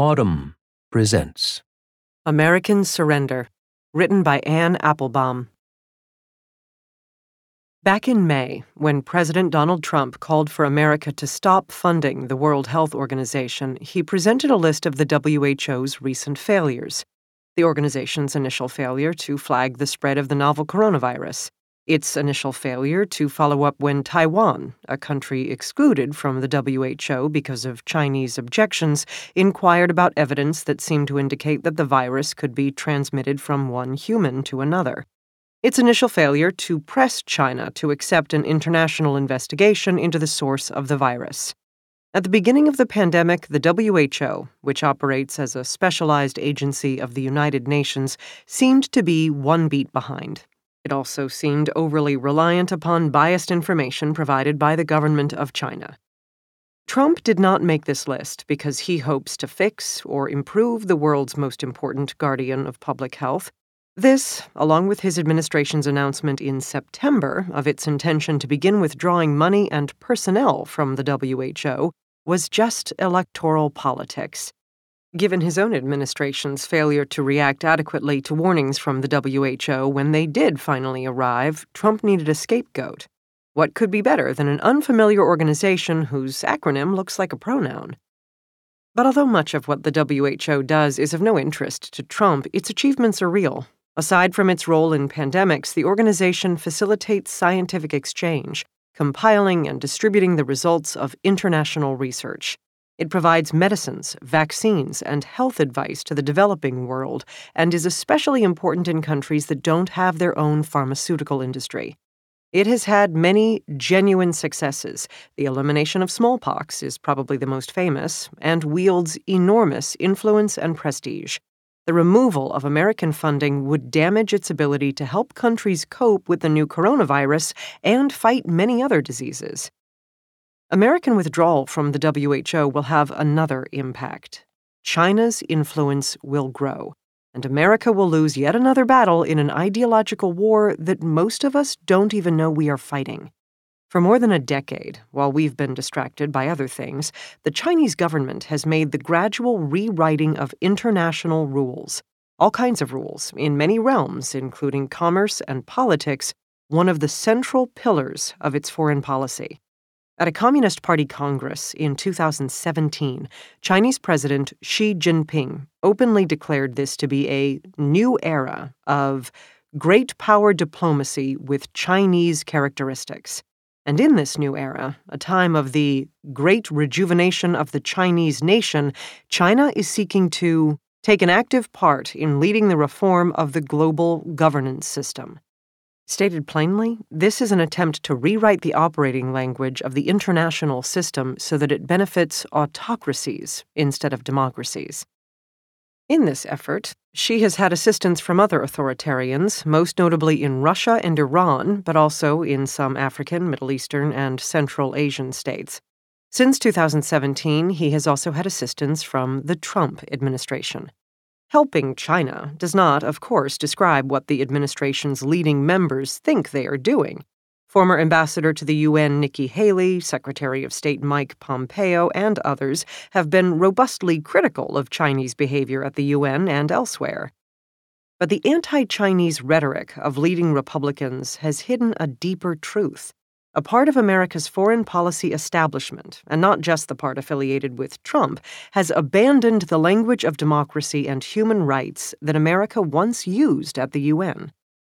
Autumn presents American Surrender, written by Anne Applebaum. Back in May, when President Donald Trump called for America to stop funding the World Health Organization, he presented a list of the WHO's recent failures: the organization's initial failure to flag the spread of the novel coronavirus, its initial failure to follow up when Taiwan, a country excluded from the WHO because of Chinese objections, inquired about evidence that seemed to indicate that the virus could be transmitted from one human to another, its initial failure to press China to accept an international investigation into the source of the virus. At the beginning of the pandemic, the WHO, which operates as a specialized agency of the United Nations, seemed to be one beat behind. It also seemed overly reliant upon biased information provided by the government of China. Trump did not make this list because he hopes to fix or improve the world's most important guardian of public health. This, along with his administration's announcement in September of its intention to begin withdrawing money and personnel from the WHO, was just electoral politics. Given his own administration's failure to react adequately to warnings from the WHO when they did finally arrive, Trump needed a scapegoat. What could be better than an unfamiliar organization whose acronym looks like a pronoun? But although much of what the WHO does is of no interest to Trump, its achievements are real. Aside from its role in pandemics, the organization facilitates scientific exchange, compiling and distributing the results of international research. It provides medicines, vaccines, and health advice to the developing world, and is especially important in countries that don't have their own pharmaceutical industry. It has had many genuine successes. The elimination of smallpox is probably the most famous, and wields enormous influence and prestige. The removal of American funding would damage its ability to help countries cope with the new coronavirus and fight many other diseases. American withdrawal from the WHO will have another impact. China's influence will grow, and America will lose yet another battle in an ideological war that most of us don't even know we are fighting. For more than a decade, while we've been distracted by other things, the Chinese government has made the gradual rewriting of international rules, all kinds of rules, in many realms, including commerce and politics, one of the central pillars of its foreign policy. At a Communist Party Congress in 2017, Chinese President Xi Jinping openly declared this to be a new era of great power diplomacy with Chinese characteristics. And in this new era, a time of the great rejuvenation of the Chinese nation, China is seeking to take an active part in leading the reform of the global governance system. Stated plainly, this is an attempt to rewrite the operating language of the international system so that it benefits autocracies instead of democracies. In this effort, she has had assistance from other authoritarians, most notably in Russia and Iran, but also in some African, Middle Eastern, and Central Asian states. Since 2017, he has also had assistance from the Trump administration. Helping China does not, of course, describe what the administration's leading members think they are doing. Former ambassador to the UN Nikki Haley, Secretary of State Mike Pompeo, and others have been robustly critical of Chinese behavior at the UN and elsewhere. But the anti-Chinese rhetoric of leading Republicans has hidden a deeper truth, a part of America's foreign policy establishment, and not just the part affiliated with Trump, has abandoned the language of democracy and human rights that America once used at the UN.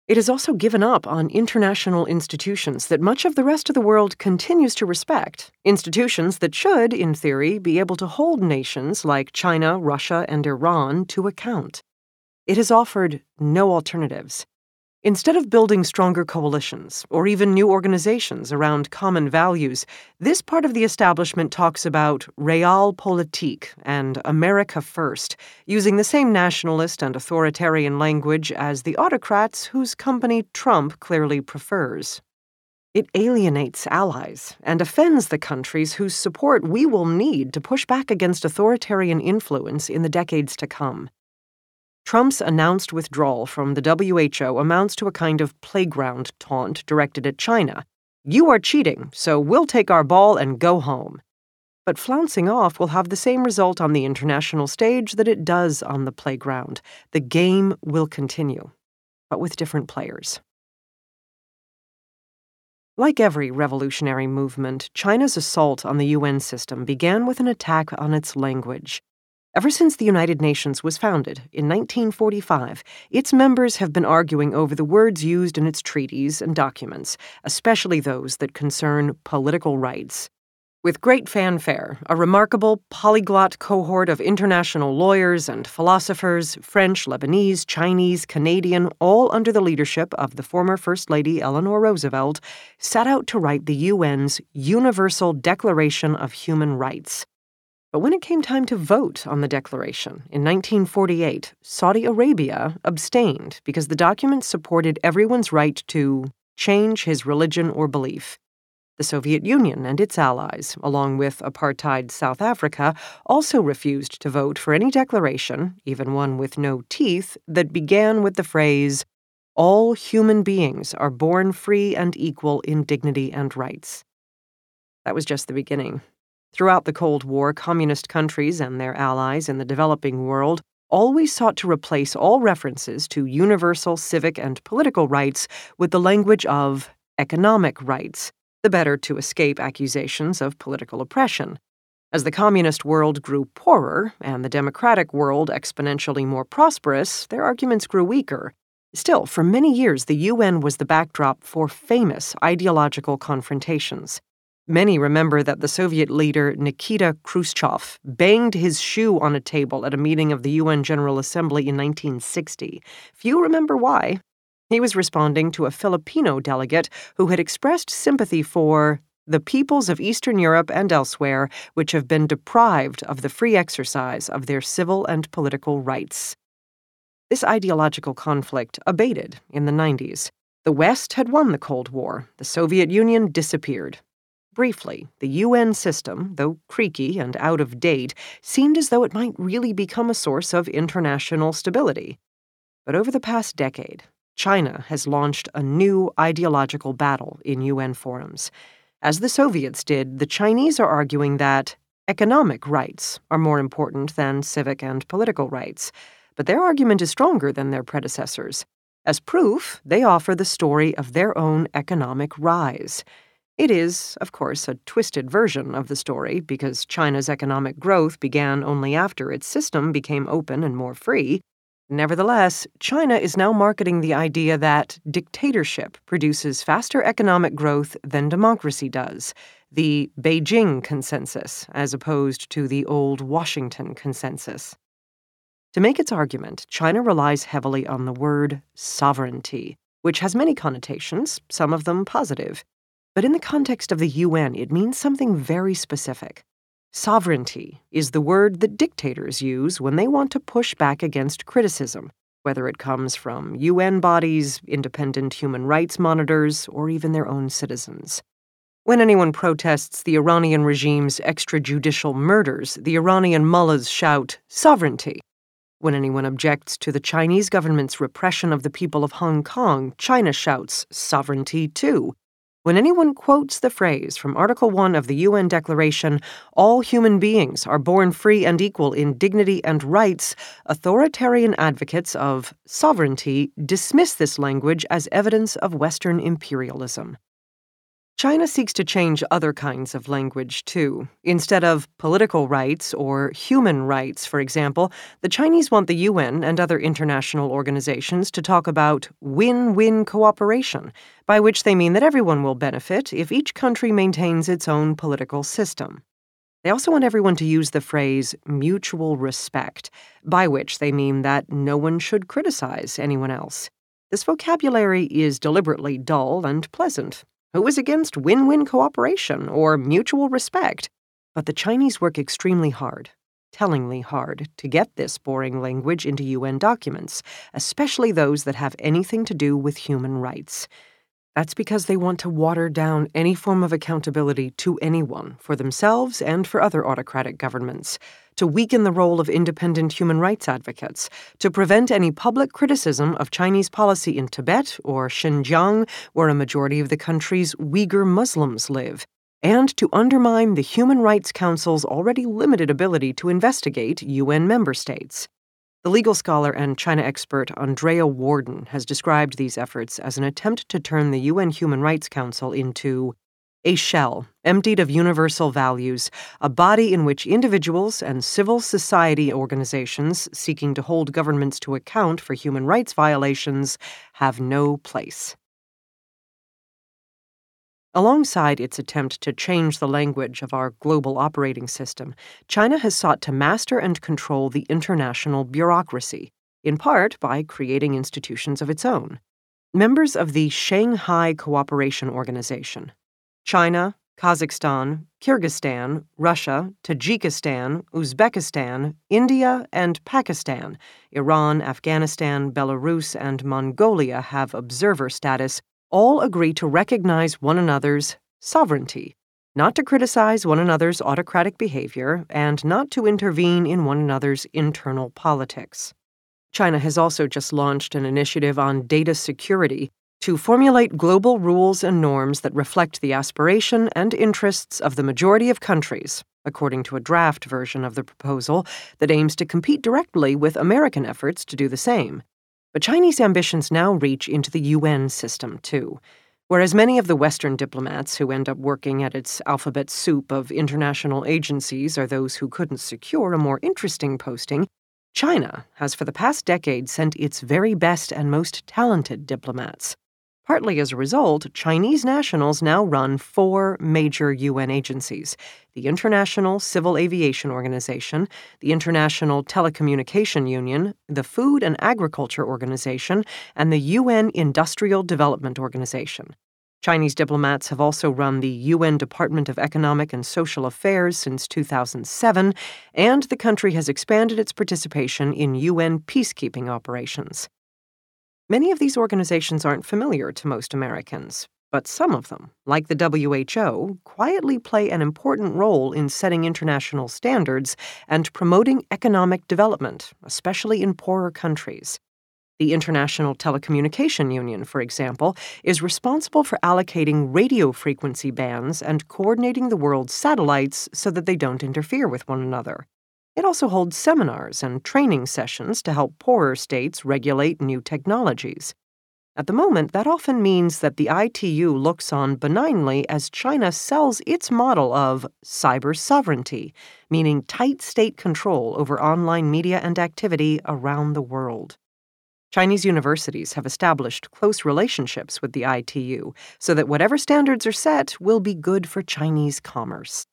It has also given up on international institutions that much of the rest of the world continues to respect, institutions that should, in theory, be able to hold nations like China, Russia, and Iran to account. It has offered no alternatives. Instead of building stronger coalitions or even new organizations around common values, this part of the establishment talks about realpolitik and America first, using the same nationalist and authoritarian language as the autocrats whose company Trump clearly prefers. It alienates allies and offends the countries whose support we will need to push back against authoritarian influence in the decades to come. Trump's announced withdrawal from the WHO amounts to a kind of playground taunt directed at China. You are cheating, so we'll take our ball and go home. But flouncing off will have the same result on the international stage that it does on the playground. The game will continue, but with different players. Like every revolutionary movement, China's assault on the UN system began with an attack on its language. Ever since the United Nations was founded in 1945, its members have been arguing over the words used in its treaties and documents, especially those that concern political rights. With great fanfare, a remarkable polyglot cohort of international lawyers and philosophers, French, Lebanese, Chinese, Canadian, all under the leadership of the former First Lady Eleanor Roosevelt, set out to write the UN's Universal Declaration of Human Rights. But when it came time to vote on the declaration in 1948, Saudi Arabia abstained because the document supported everyone's right to change his religion or belief. The Soviet Union and its allies, along with apartheid South Africa, also refused to vote for any declaration, even one with no teeth, that began with the phrase, "All human beings are born free and equal in dignity and rights." That was just the beginning. Throughout the Cold War, communist countries and their allies in the developing world always sought to replace all references to universal civic and political rights with the language of economic rights, the better to escape accusations of political oppression. As the communist world grew poorer and the democratic world exponentially more prosperous, their arguments grew weaker. Still, for many years, the UN was the backdrop for famous ideological confrontations. Many remember that the Soviet leader Nikita Khrushchev banged his shoe on a table at a meeting of the UN General Assembly in 1960. Few remember why. He was responding to a Filipino delegate who had expressed sympathy for the peoples of Eastern Europe and elsewhere, which have been deprived of the free exercise of their civil and political rights. This ideological conflict abated in the 90s. The West had won the Cold War. The Soviet Union disappeared. Briefly, the UN system, though creaky and out of date, seemed as though it might really become a source of international stability. But over the past decade, China has launched a new ideological battle in UN forums. As the Soviets did, the Chinese are arguing that economic rights are more important than civic and political rights, but their argument is stronger than their predecessors. As proof, they offer the story of their own economic rise. It is, of course, a twisted version of the story because China's economic growth began only after its system became open and more free. Nevertheless, China is now marketing the idea that dictatorship produces faster economic growth than democracy does, the Beijing consensus, as opposed to the old Washington consensus. To make its argument, China relies heavily on the word sovereignty, which has many connotations, some of them positive. But in the context of the UN, it means something very specific. Sovereignty is the word that dictators use when they want to push back against criticism, whether it comes from UN bodies, independent human rights monitors, or even their own citizens. When anyone protests the Iranian regime's extrajudicial murders, the Iranian mullahs shout, "Sovereignty!" When anyone objects to the Chinese government's repression of the people of Hong Kong, China shouts, "Sovereignty too!" When anyone quotes the phrase from Article 1 of the UN Declaration, "All human beings are born free and equal in dignity and rights," authoritarian advocates of sovereignty dismiss this language as evidence of Western imperialism. China seeks to change other kinds of language, too. Instead of political rights or human rights, for example, the Chinese want the UN and other international organizations to talk about win-win cooperation, by which they mean that everyone will benefit if each country maintains its own political system. They also want everyone to use the phrase mutual respect, by which they mean that no one should criticize anyone else. This vocabulary is deliberately dull and pleasant. Who is against win-win cooperation or mutual respect? But the Chinese work extremely hard, tellingly hard, to get this boring language into UN documents, especially those that have anything to do with human rights. That's because they want to water down any form of accountability to anyone, for themselves and for other autocratic governments, to weaken the role of independent human rights advocates, to prevent any public criticism of Chinese policy in Tibet or Xinjiang, where a majority of the country's Uyghur Muslims live, and to undermine the Human Rights Council's already limited ability to investigate UN member states. The legal scholar and China expert Andrea Warden has described these efforts as an attempt to turn the UN Human Rights Council into a shell, emptied of universal values, a body in which individuals and civil society organizations seeking to hold governments to account for human rights violations have no place. Alongside its attempt to change the language of our global operating system, China has sought to master and control the international bureaucracy, in part by creating institutions of its own. Members of the Shanghai Cooperation Organization, China, Kazakhstan, Kyrgyzstan, Russia, Tajikistan, Uzbekistan, India, and Pakistan, Iran, Afghanistan, Belarus, and Mongolia have observer status, all agree to recognize one another's sovereignty, not to criticize one another's autocratic behavior, and not to intervene in one another's internal politics. China has also just launched an initiative on data security to formulate global rules and norms that reflect the aspiration and interests of the majority of countries, according to a draft version of the proposal that aims to compete directly with American efforts to do the same. But Chinese ambitions now reach into the UN system, too. Whereas many of the Western diplomats who end up working at its alphabet soup of international agencies are those who couldn't secure a more interesting posting, China has for the past decade sent its very best and most talented diplomats. Partly as a result, Chinese nationals now run four major UN agencies: the International Civil Aviation Organization, the International Telecommunication Union, the Food and Agriculture Organization, and the UN Industrial Development Organization. Chinese diplomats have also run the UN Department of Economic and Social Affairs since 2007, and the country has expanded its participation in UN peacekeeping operations. Many of these organizations aren't familiar to most Americans, but some of them, like the WHO, quietly play an important role in setting international standards and promoting economic development, especially in poorer countries. The International Telecommunication Union, for example, is responsible for allocating radio frequency bands and coordinating the world's satellites so that they don't interfere with one another. It also holds seminars and training sessions to help poorer states regulate new technologies. At the moment, that often means that the ITU looks on benignly as China sells its model of cyber sovereignty, meaning tight state control over online media and activity around the world. Chinese universities have established close relationships with the ITU so that whatever standards are set will be good for Chinese commerce.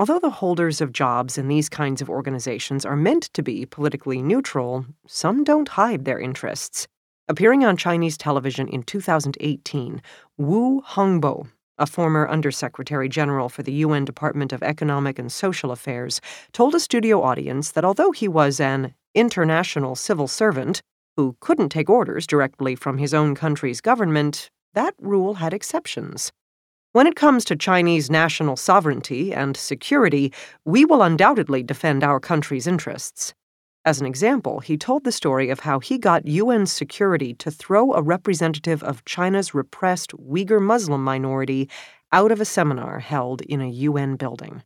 Although the holders of jobs in these kinds of organizations are meant to be politically neutral, some don't hide their interests. Appearing on Chinese television in 2018, Wu Hongbo, a former Undersecretary General for the UN Department of Economic and Social Affairs, told a studio audience that although he was an international civil servant who couldn't take orders directly from his own country's government, that rule had exceptions. When it comes to Chinese national sovereignty and security, we will undoubtedly defend our country's interests. As an example, he told the story of how he got UN security to throw a representative of China's repressed Uyghur Muslim minority out of a seminar held in a UN building.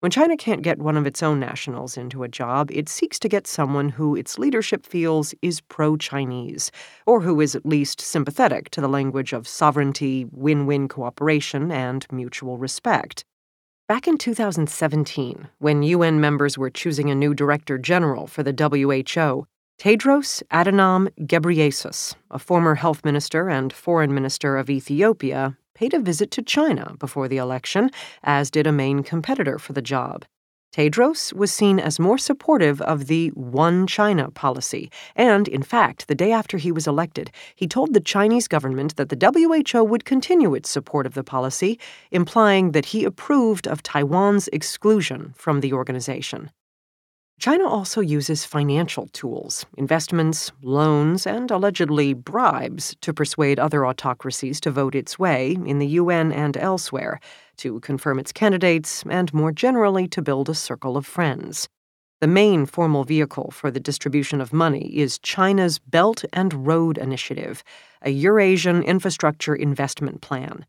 When China can't get one of its own nationals into a job, it seeks to get someone who its leadership feels is pro-Chinese, or who is at least sympathetic to the language of sovereignty, win-win cooperation, and mutual respect. Back in 2017, when UN members were choosing a new director general for the WHO, Tedros Adhanom Ghebreyesus, a former health minister and foreign minister of Ethiopia, paid a visit to China before the election, as did a main competitor for the job. Tedros was seen as more supportive of the One China policy, and, in fact, the day after he was elected, he told the Chinese government that the WHO would continue its support of the policy, implying that he approved of Taiwan's exclusion from the organization. China also uses financial tools, investments, loans, and allegedly bribes to persuade other autocracies to vote its way in the UN and elsewhere, to confirm its candidates, and more generally to build a circle of friends. The main formal vehicle for the distribution of money is China's Belt and Road Initiative, a Eurasian infrastructure investment plan.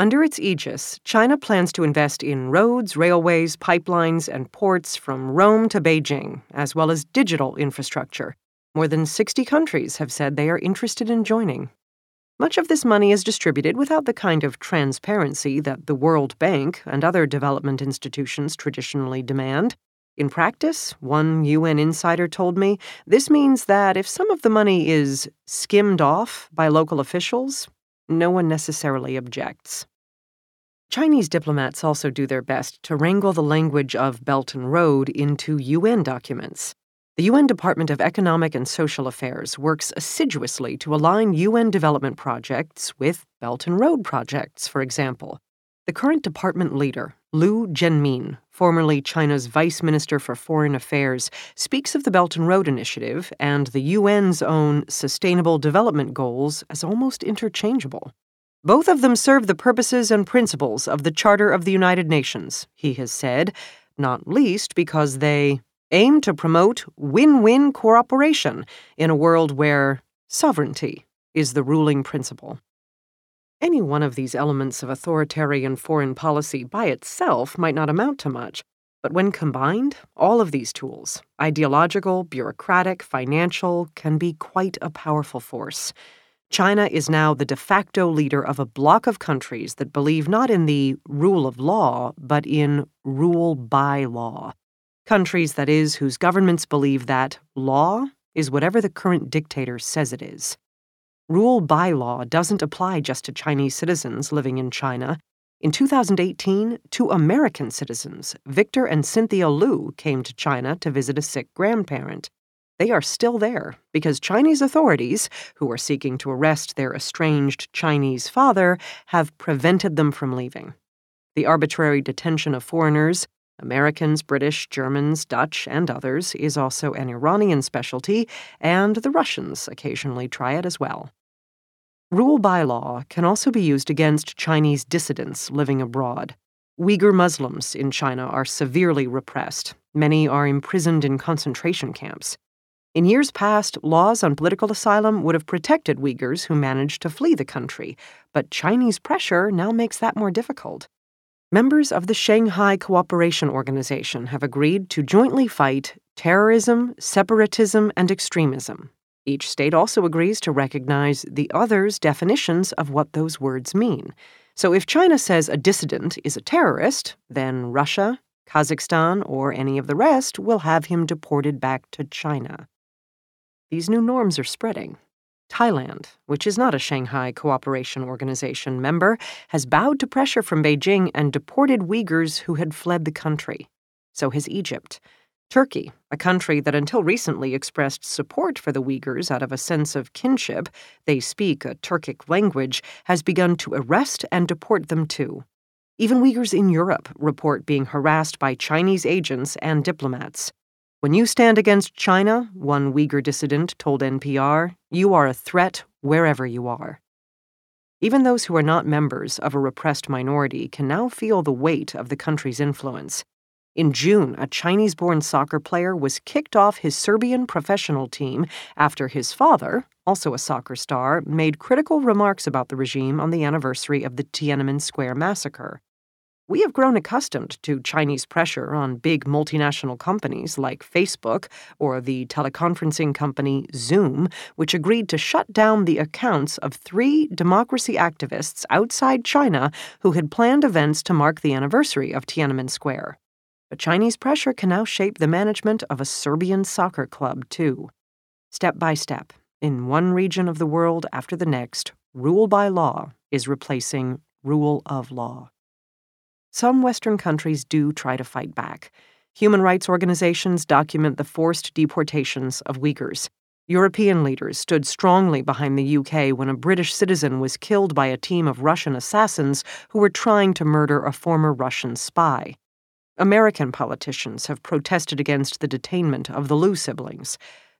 Under its aegis, China plans to invest in roads, railways, pipelines, and ports from Rome to Beijing, as well as digital infrastructure. More than 60 countries have said they are interested in joining. Much of this money is distributed without the kind of transparency that the World Bank and other development institutions traditionally demand. In practice, one UN insider told me, this means that if some of the money is skimmed off by local officials, no one necessarily objects. Chinese diplomats also do their best to wrangle the language of Belt and Road into UN documents. The UN Department of Economic and Social Affairs works assiduously to align UN development projects with Belt and Road projects, for example. The current department leader, Lu Jianmin, formerly China's Vice Minister for Foreign Affairs, speaks of the Belt and Road Initiative and the UN's own Sustainable Development Goals as almost interchangeable. Both of them serve the purposes and principles of the Charter of the United Nations, he has said, not least because they aim to promote win-win cooperation in a world where sovereignty is the ruling principle. Any one of these elements of authoritarian foreign policy by itself might not amount to much, but when combined, all of these tools, ideological, bureaucratic, financial, can be quite a powerful force. China is now the de facto leader of a bloc of countries that believe not in the rule of law, but in rule by law. Countries, that is, whose governments believe that law is whatever the current dictator says it is. Rule by law doesn't apply just to Chinese citizens living in China. In 2018, 2 American citizens, Victor and Cynthia Liu, came to China to visit a sick grandparent. They are still there because Chinese authorities, who are seeking to arrest their estranged Chinese father, have prevented them from leaving. The arbitrary detention of foreigners, Americans, British, Germans, Dutch, and others, is also an Iranian specialty, and the Russians occasionally try it as well. Rule by law can also be used against Chinese dissidents living abroad. Uyghur Muslims in China are severely repressed. Many are imprisoned in concentration camps. In years past, laws on political asylum would have protected Uyghurs who managed to flee the country, but Chinese pressure now makes that more difficult. Members of the Shanghai Cooperation Organization have agreed to jointly fight terrorism, separatism, and extremism. Each state also agrees to recognize the other's definitions of what those words mean. So if China says a dissident is a terrorist, then Russia, Kazakhstan, or any of the rest will have him deported back to China. These new norms are spreading. Thailand, which is not a Shanghai Cooperation Organization member, has bowed to pressure from Beijing and deported Uyghurs who had fled the country. So has Egypt. Turkey, a country that until recently expressed support for the Uyghurs out of a sense of kinship, they speak a Turkic language, has begun to arrest and deport them too. Even Uyghurs in Europe report being harassed by Chinese agents and diplomats. When you stand against China, one Uyghur dissident told NPR, you are a threat wherever you are. Even those who are not members of a repressed minority can now feel the weight of the country's influence. In June, a Chinese-born soccer player was kicked off his Serbian professional team after his father, also a soccer star, made critical remarks about the regime on the anniversary of the Tiananmen Square massacre. We have grown accustomed to Chinese pressure on big multinational companies like Facebook or the teleconferencing company Zoom, which agreed to shut down the accounts of 3 democracy activists outside China who had planned events to mark the anniversary of Tiananmen Square. But Chinese pressure can now shape the management of a Serbian soccer club, too. Step by step, in one region of the world after the next, rule by law is replacing rule of law. Some Western countries do try to fight back. Human rights organizations document the forced deportations of Uyghurs. European leaders stood strongly behind the UK when a British citizen was killed by a team of Russian assassins who were trying to murder a former Russian spy. American politicians have protested against the detainment of the Liu siblings.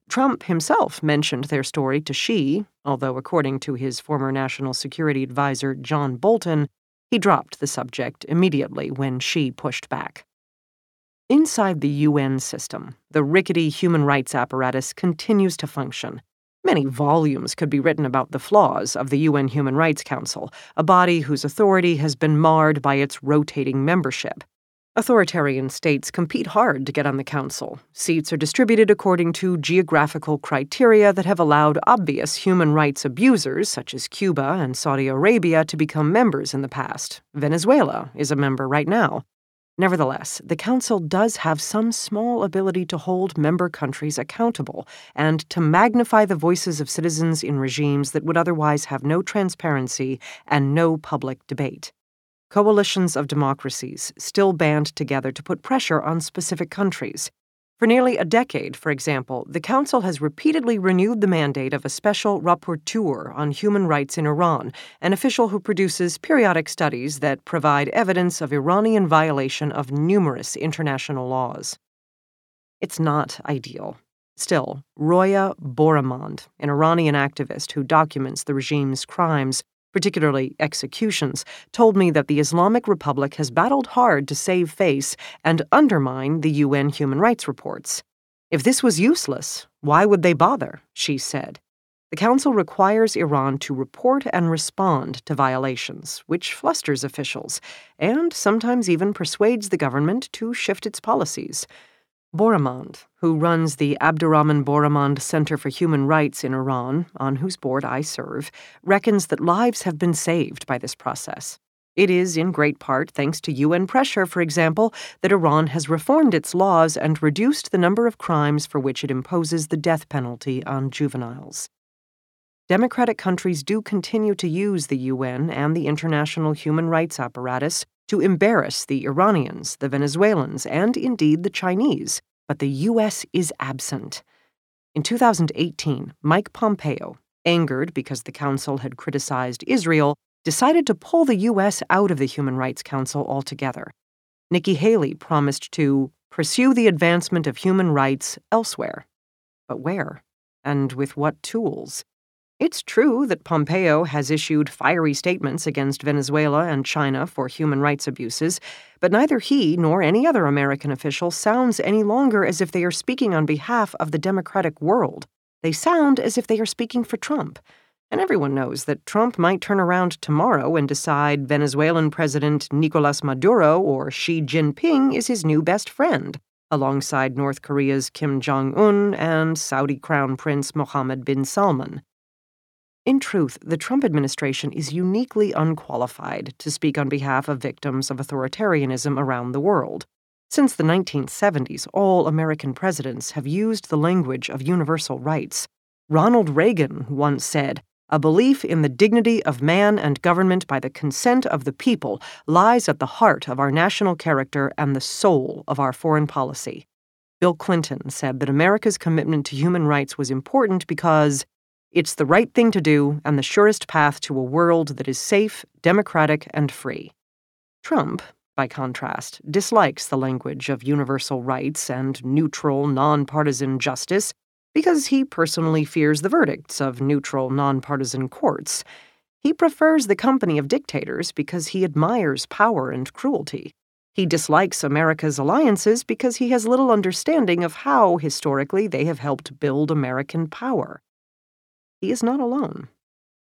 Trump himself mentioned their story to Xi, although according to his former national security advisor John Bolton, he dropped the subject immediately when Xi pushed back. Inside the UN system, the rickety human rights apparatus continues to function. Many volumes could be written about the flaws of the UN Human Rights Council, a body whose authority has been marred by its rotating membership. Authoritarian states compete hard to get on the council. Seats are distributed according to geographical criteria that have allowed obvious human rights abusers, such as Cuba and Saudi Arabia, to become members in the past. Venezuela is a member right now. Nevertheless, the council does have some small ability to hold member countries accountable and to magnify the voices of citizens in regimes that would otherwise have no transparency and no public debate. Coalitions of democracies still band together to put pressure on specific countries. For nearly a decade, for example, the Council has repeatedly renewed the mandate of a special rapporteur on human rights in Iran, an official who produces periodic studies that provide evidence of Iranian violation of numerous international laws. It's not ideal. Still, Roya Boroumand, an Iranian activist who documents the regime's crimes, particularly executions, told me that the Islamic Republic has battled hard to save face and undermine the UN human rights reports. If this was useless, why would they bother, she said. The Council requires Iran to report and respond to violations, which flusters officials, and sometimes even persuades the government to shift its policies. Boramond, who runs the Abdurrahman Boramond Center for Human Rights in Iran, on whose board I serve, reckons that lives have been saved by this process. It is, in great part, thanks to UN pressure, for example, that Iran has reformed its laws and reduced the number of crimes for which it imposes the death penalty on juveniles. Democratic countries do continue to use the UN and the international human rights apparatus to embarrass the Iranians, the Venezuelans, and indeed the Chinese, but the U.S. is absent. In 2018, Mike Pompeo, angered because the Council had criticized Israel, decided to pull the U.S. out of the Human Rights Council altogether. Nikki Haley promised to pursue the advancement of human rights elsewhere. But where? And with what tools? It's true that Pompeo has issued fiery statements against Venezuela and China for human rights abuses, but neither he nor any other American official sounds any longer as if they are speaking on behalf of the democratic world. They sound as if they are speaking for Trump. And everyone knows that Trump might turn around tomorrow and decide Venezuelan President Nicolas Maduro or Xi Jinping is his new best friend, alongside North Korea's Kim Jong-un and Saudi Crown Prince Mohammed bin Salman. In truth, the Trump administration is uniquely unqualified to speak on behalf of victims of authoritarianism around the world. Since the 1970s, all American presidents have used the language of universal rights. Ronald Reagan once said, "A belief in the dignity of man and government by the consent of the people lies at the heart of our national character and the soul of our foreign policy." Bill Clinton said that America's commitment to human rights was important because it's the right thing to do and the surest path to a world that is safe, democratic, and free. Trump, by contrast, dislikes the language of universal rights and neutral, nonpartisan justice because he personally fears the verdicts of neutral, nonpartisan courts. He prefers the company of dictators because he admires power and cruelty. He dislikes America's alliances because he has little understanding of how, historically, they have helped build American power. He is not alone.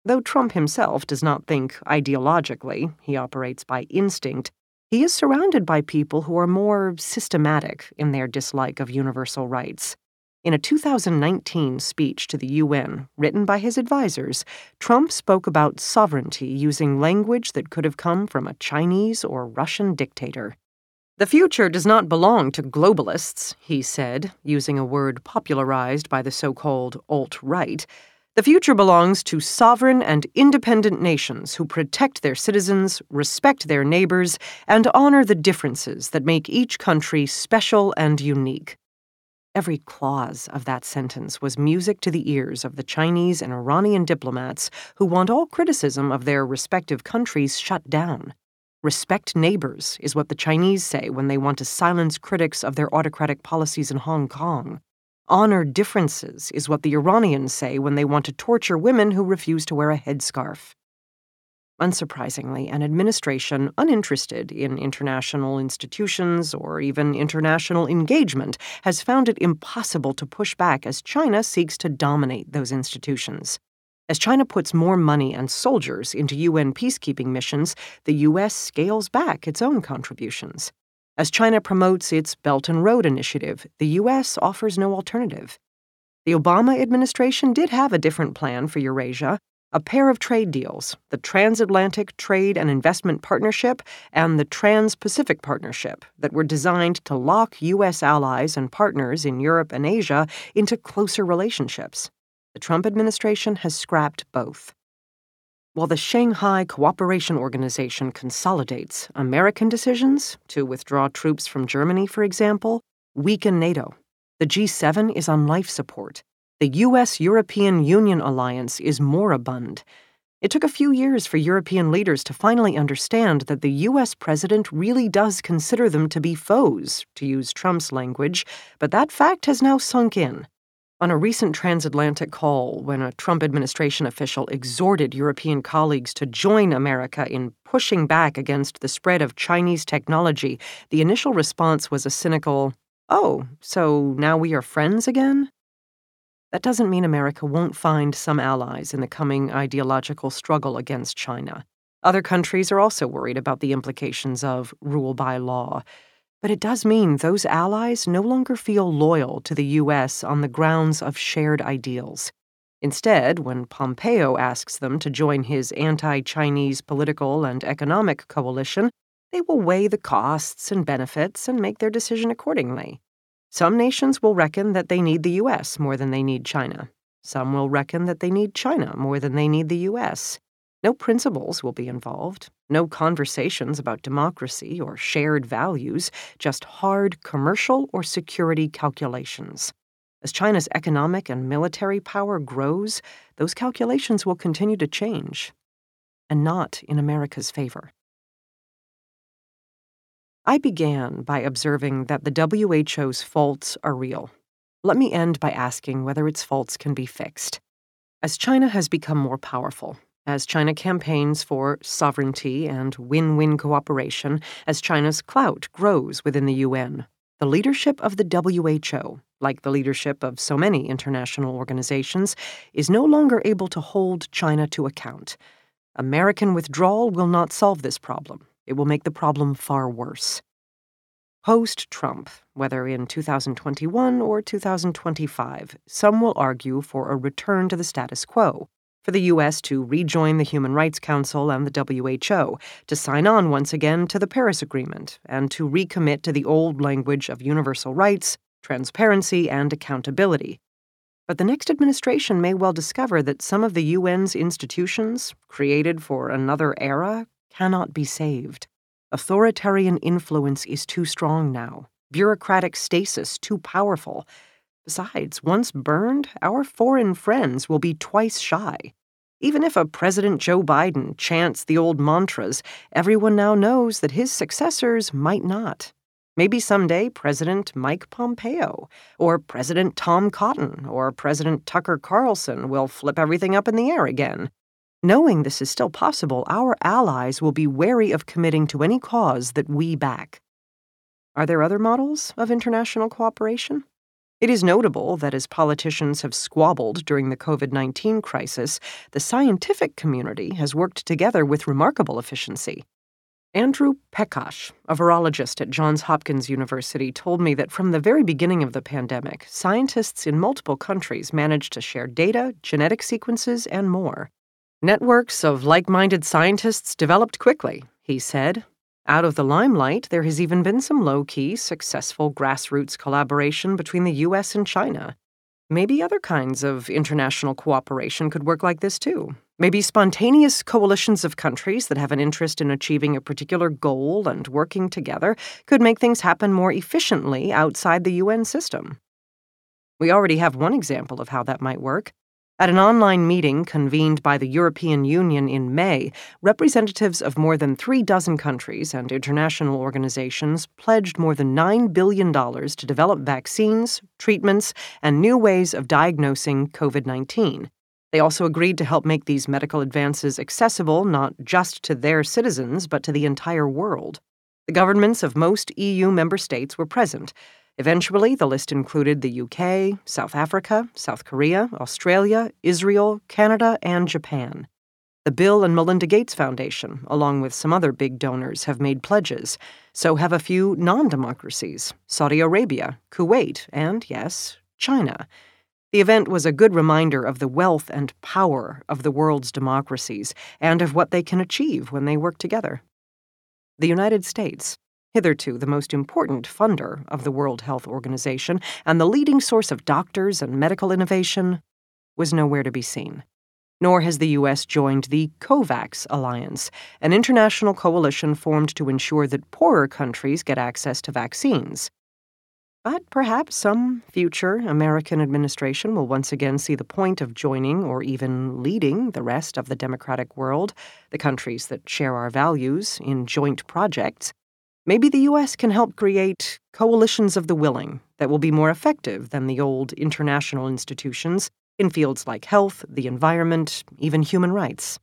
Though Trump himself does not think ideologically, he operates by instinct, he is surrounded by people who are more systematic in their dislike of universal rights. In a 2019 speech to the UN, written by his advisors, Trump spoke about sovereignty using language that could have come from a Chinese or Russian dictator. "The future does not belong to globalists," he said, using a word popularized by the so-called alt-right. "The future belongs to sovereign and independent nations who protect their citizens, respect their neighbors, and honor the differences that make each country special and unique." Every clause of that sentence was music to the ears of the Chinese and Iranian diplomats who want all criticism of their respective countries shut down. "Respect neighbors" is what the Chinese say when they want to silence critics of their autocratic policies in Hong Kong. "Honor differences" is what the Iranians say when they want to torture women who refuse to wear a headscarf. Unsurprisingly, an administration uninterested in international institutions or even international engagement has found it impossible to push back as China seeks to dominate those institutions. As China puts more money and soldiers into UN peacekeeping missions, the U.S. scales back its own contributions. As China promotes its Belt and Road Initiative, the U.S. offers no alternative. The Obama administration did have a different plan for Eurasia, a pair of trade deals, the Transatlantic Trade and Investment Partnership and the Trans-Pacific Partnership, that were designed to lock U.S. allies and partners in Europe and Asia into closer relationships. The Trump administration has scrapped both. While the Shanghai Cooperation Organization consolidates American decisions to withdraw troops from Germany, for example, weaken NATO. The G7 is on life support. The U.S.-European Union alliance is moribund. It took a few years for European leaders to finally understand that the U.S. president really does consider them to be foes, to use Trump's language, but that fact has now sunk in. On a recent transatlantic call, when a Trump administration official exhorted European colleagues to join America in pushing back against the spread of Chinese technology, the initial response was a cynical, "Oh, so now we are friends again?" That doesn't mean America won't find some allies in the coming ideological struggle against China. Other countries are also worried about the implications of rule by law. But it does mean those allies no longer feel loyal to the U.S. on the grounds of shared ideals. Instead, when Pompeo asks them to join his anti-Chinese political and economic coalition, they will weigh the costs and benefits and make their decision accordingly. Some nations will reckon that they need the U.S. more than they need China. Some will reckon that they need China more than they need the U.S. No principles will be involved, no conversations about democracy or shared values, just hard commercial or security calculations. As China's economic and military power grows, those calculations will continue to change, and not in America's favor. I began by observing that the WHO's faults are real. Let me end by asking whether its faults can be fixed. As China has become more powerful, as China campaigns for sovereignty and win-win cooperation, as China's clout grows within the UN, the leadership of the WHO, like the leadership of so many international organizations, is no longer able to hold China to account. American withdrawal will not solve this problem. It will make the problem far worse. Post-Trump, whether in 2021 or 2025, some will argue for a return to the status quo, for the U.S. to rejoin the Human Rights Council and the WHO, to sign on once again to the Paris Agreement, and to recommit to the old language of universal rights, transparency, and accountability. But the next administration may well discover that some of the UN's institutions, created for another era, cannot be saved. Authoritarian influence is too strong now. Bureaucratic stasis too powerful. Besides, once burned, our foreign friends will be twice shy. Even if a President Joe Biden chants the old mantras, everyone now knows that his successors might not. Maybe someday President Mike Pompeo, or President Tom Cotton, or President Tucker Carlson will flip everything up in the air again. Knowing this is still possible, our allies will be wary of committing to any cause that we back. Are there other models of international cooperation? It is notable that as politicians have squabbled during the COVID-19 crisis, the scientific community has worked together with remarkable efficiency. Andrew Pekash, a virologist at Johns Hopkins University, told me that from the very beginning of the pandemic, scientists in multiple countries managed to share data, genetic sequences, and more. Networks of like-minded scientists developed quickly, he said. Out of the limelight, there has even been some low-key, successful grassroots collaboration between the U.S. and China. Maybe other kinds of international cooperation could work like this, too. Maybe spontaneous coalitions of countries that have an interest in achieving a particular goal and working together could make things happen more efficiently outside the UN system. We already have one example of how that might work. At an online meeting convened by the European Union in May, representatives of more than 36 countries and international organizations pledged more than $9 billion to develop vaccines, treatments, and new ways of diagnosing COVID-19. They also agreed to help make these medical advances accessible not just to their citizens, but to the entire world. The governments of most EU member states were present. Eventually, the list included the UK, South Africa, South Korea, Australia, Israel, Canada, and Japan. The Bill and Melinda Gates Foundation, along with some other big donors, have made pledges. So have a few non-democracies, Saudi Arabia, Kuwait, and, yes, China. The event was a good reminder of the wealth and power of the world's democracies and of what they can achieve when they work together. The United States, hitherto the most important funder of the World Health Organization and the leading source of doctors and medical innovation, was nowhere to be seen. Nor has the U.S. joined the COVAX Alliance, an international coalition formed to ensure that poorer countries get access to vaccines. But perhaps some future American administration will once again see the point of joining or even leading the rest of the democratic world, the countries that share our values, in joint projects. Maybe the U.S. can help create coalitions of the willing that will be more effective than the old international institutions in fields like health, the environment, even human rights.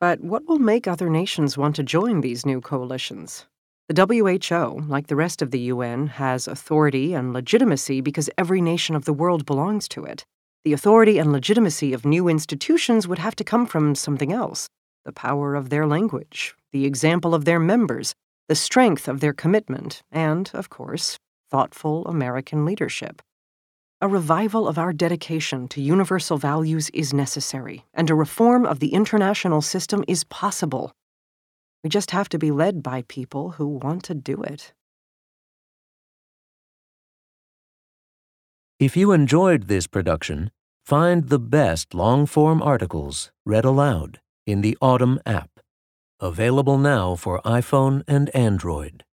But what will make other nations want to join these new coalitions? The WHO, like the rest of the UN, has authority and legitimacy because every nation of the world belongs to it. The authority and legitimacy of new institutions would have to come from something else: the power of their language, the example of their members, the strength of their commitment, and, of course, thoughtful American leadership. A revival of our dedication to universal values is necessary, and a reform of the international system is possible. We just have to be led by people who want to do it. If you enjoyed this production, find the best long-form articles read aloud in the Autumn app, available now for iPhone and Android.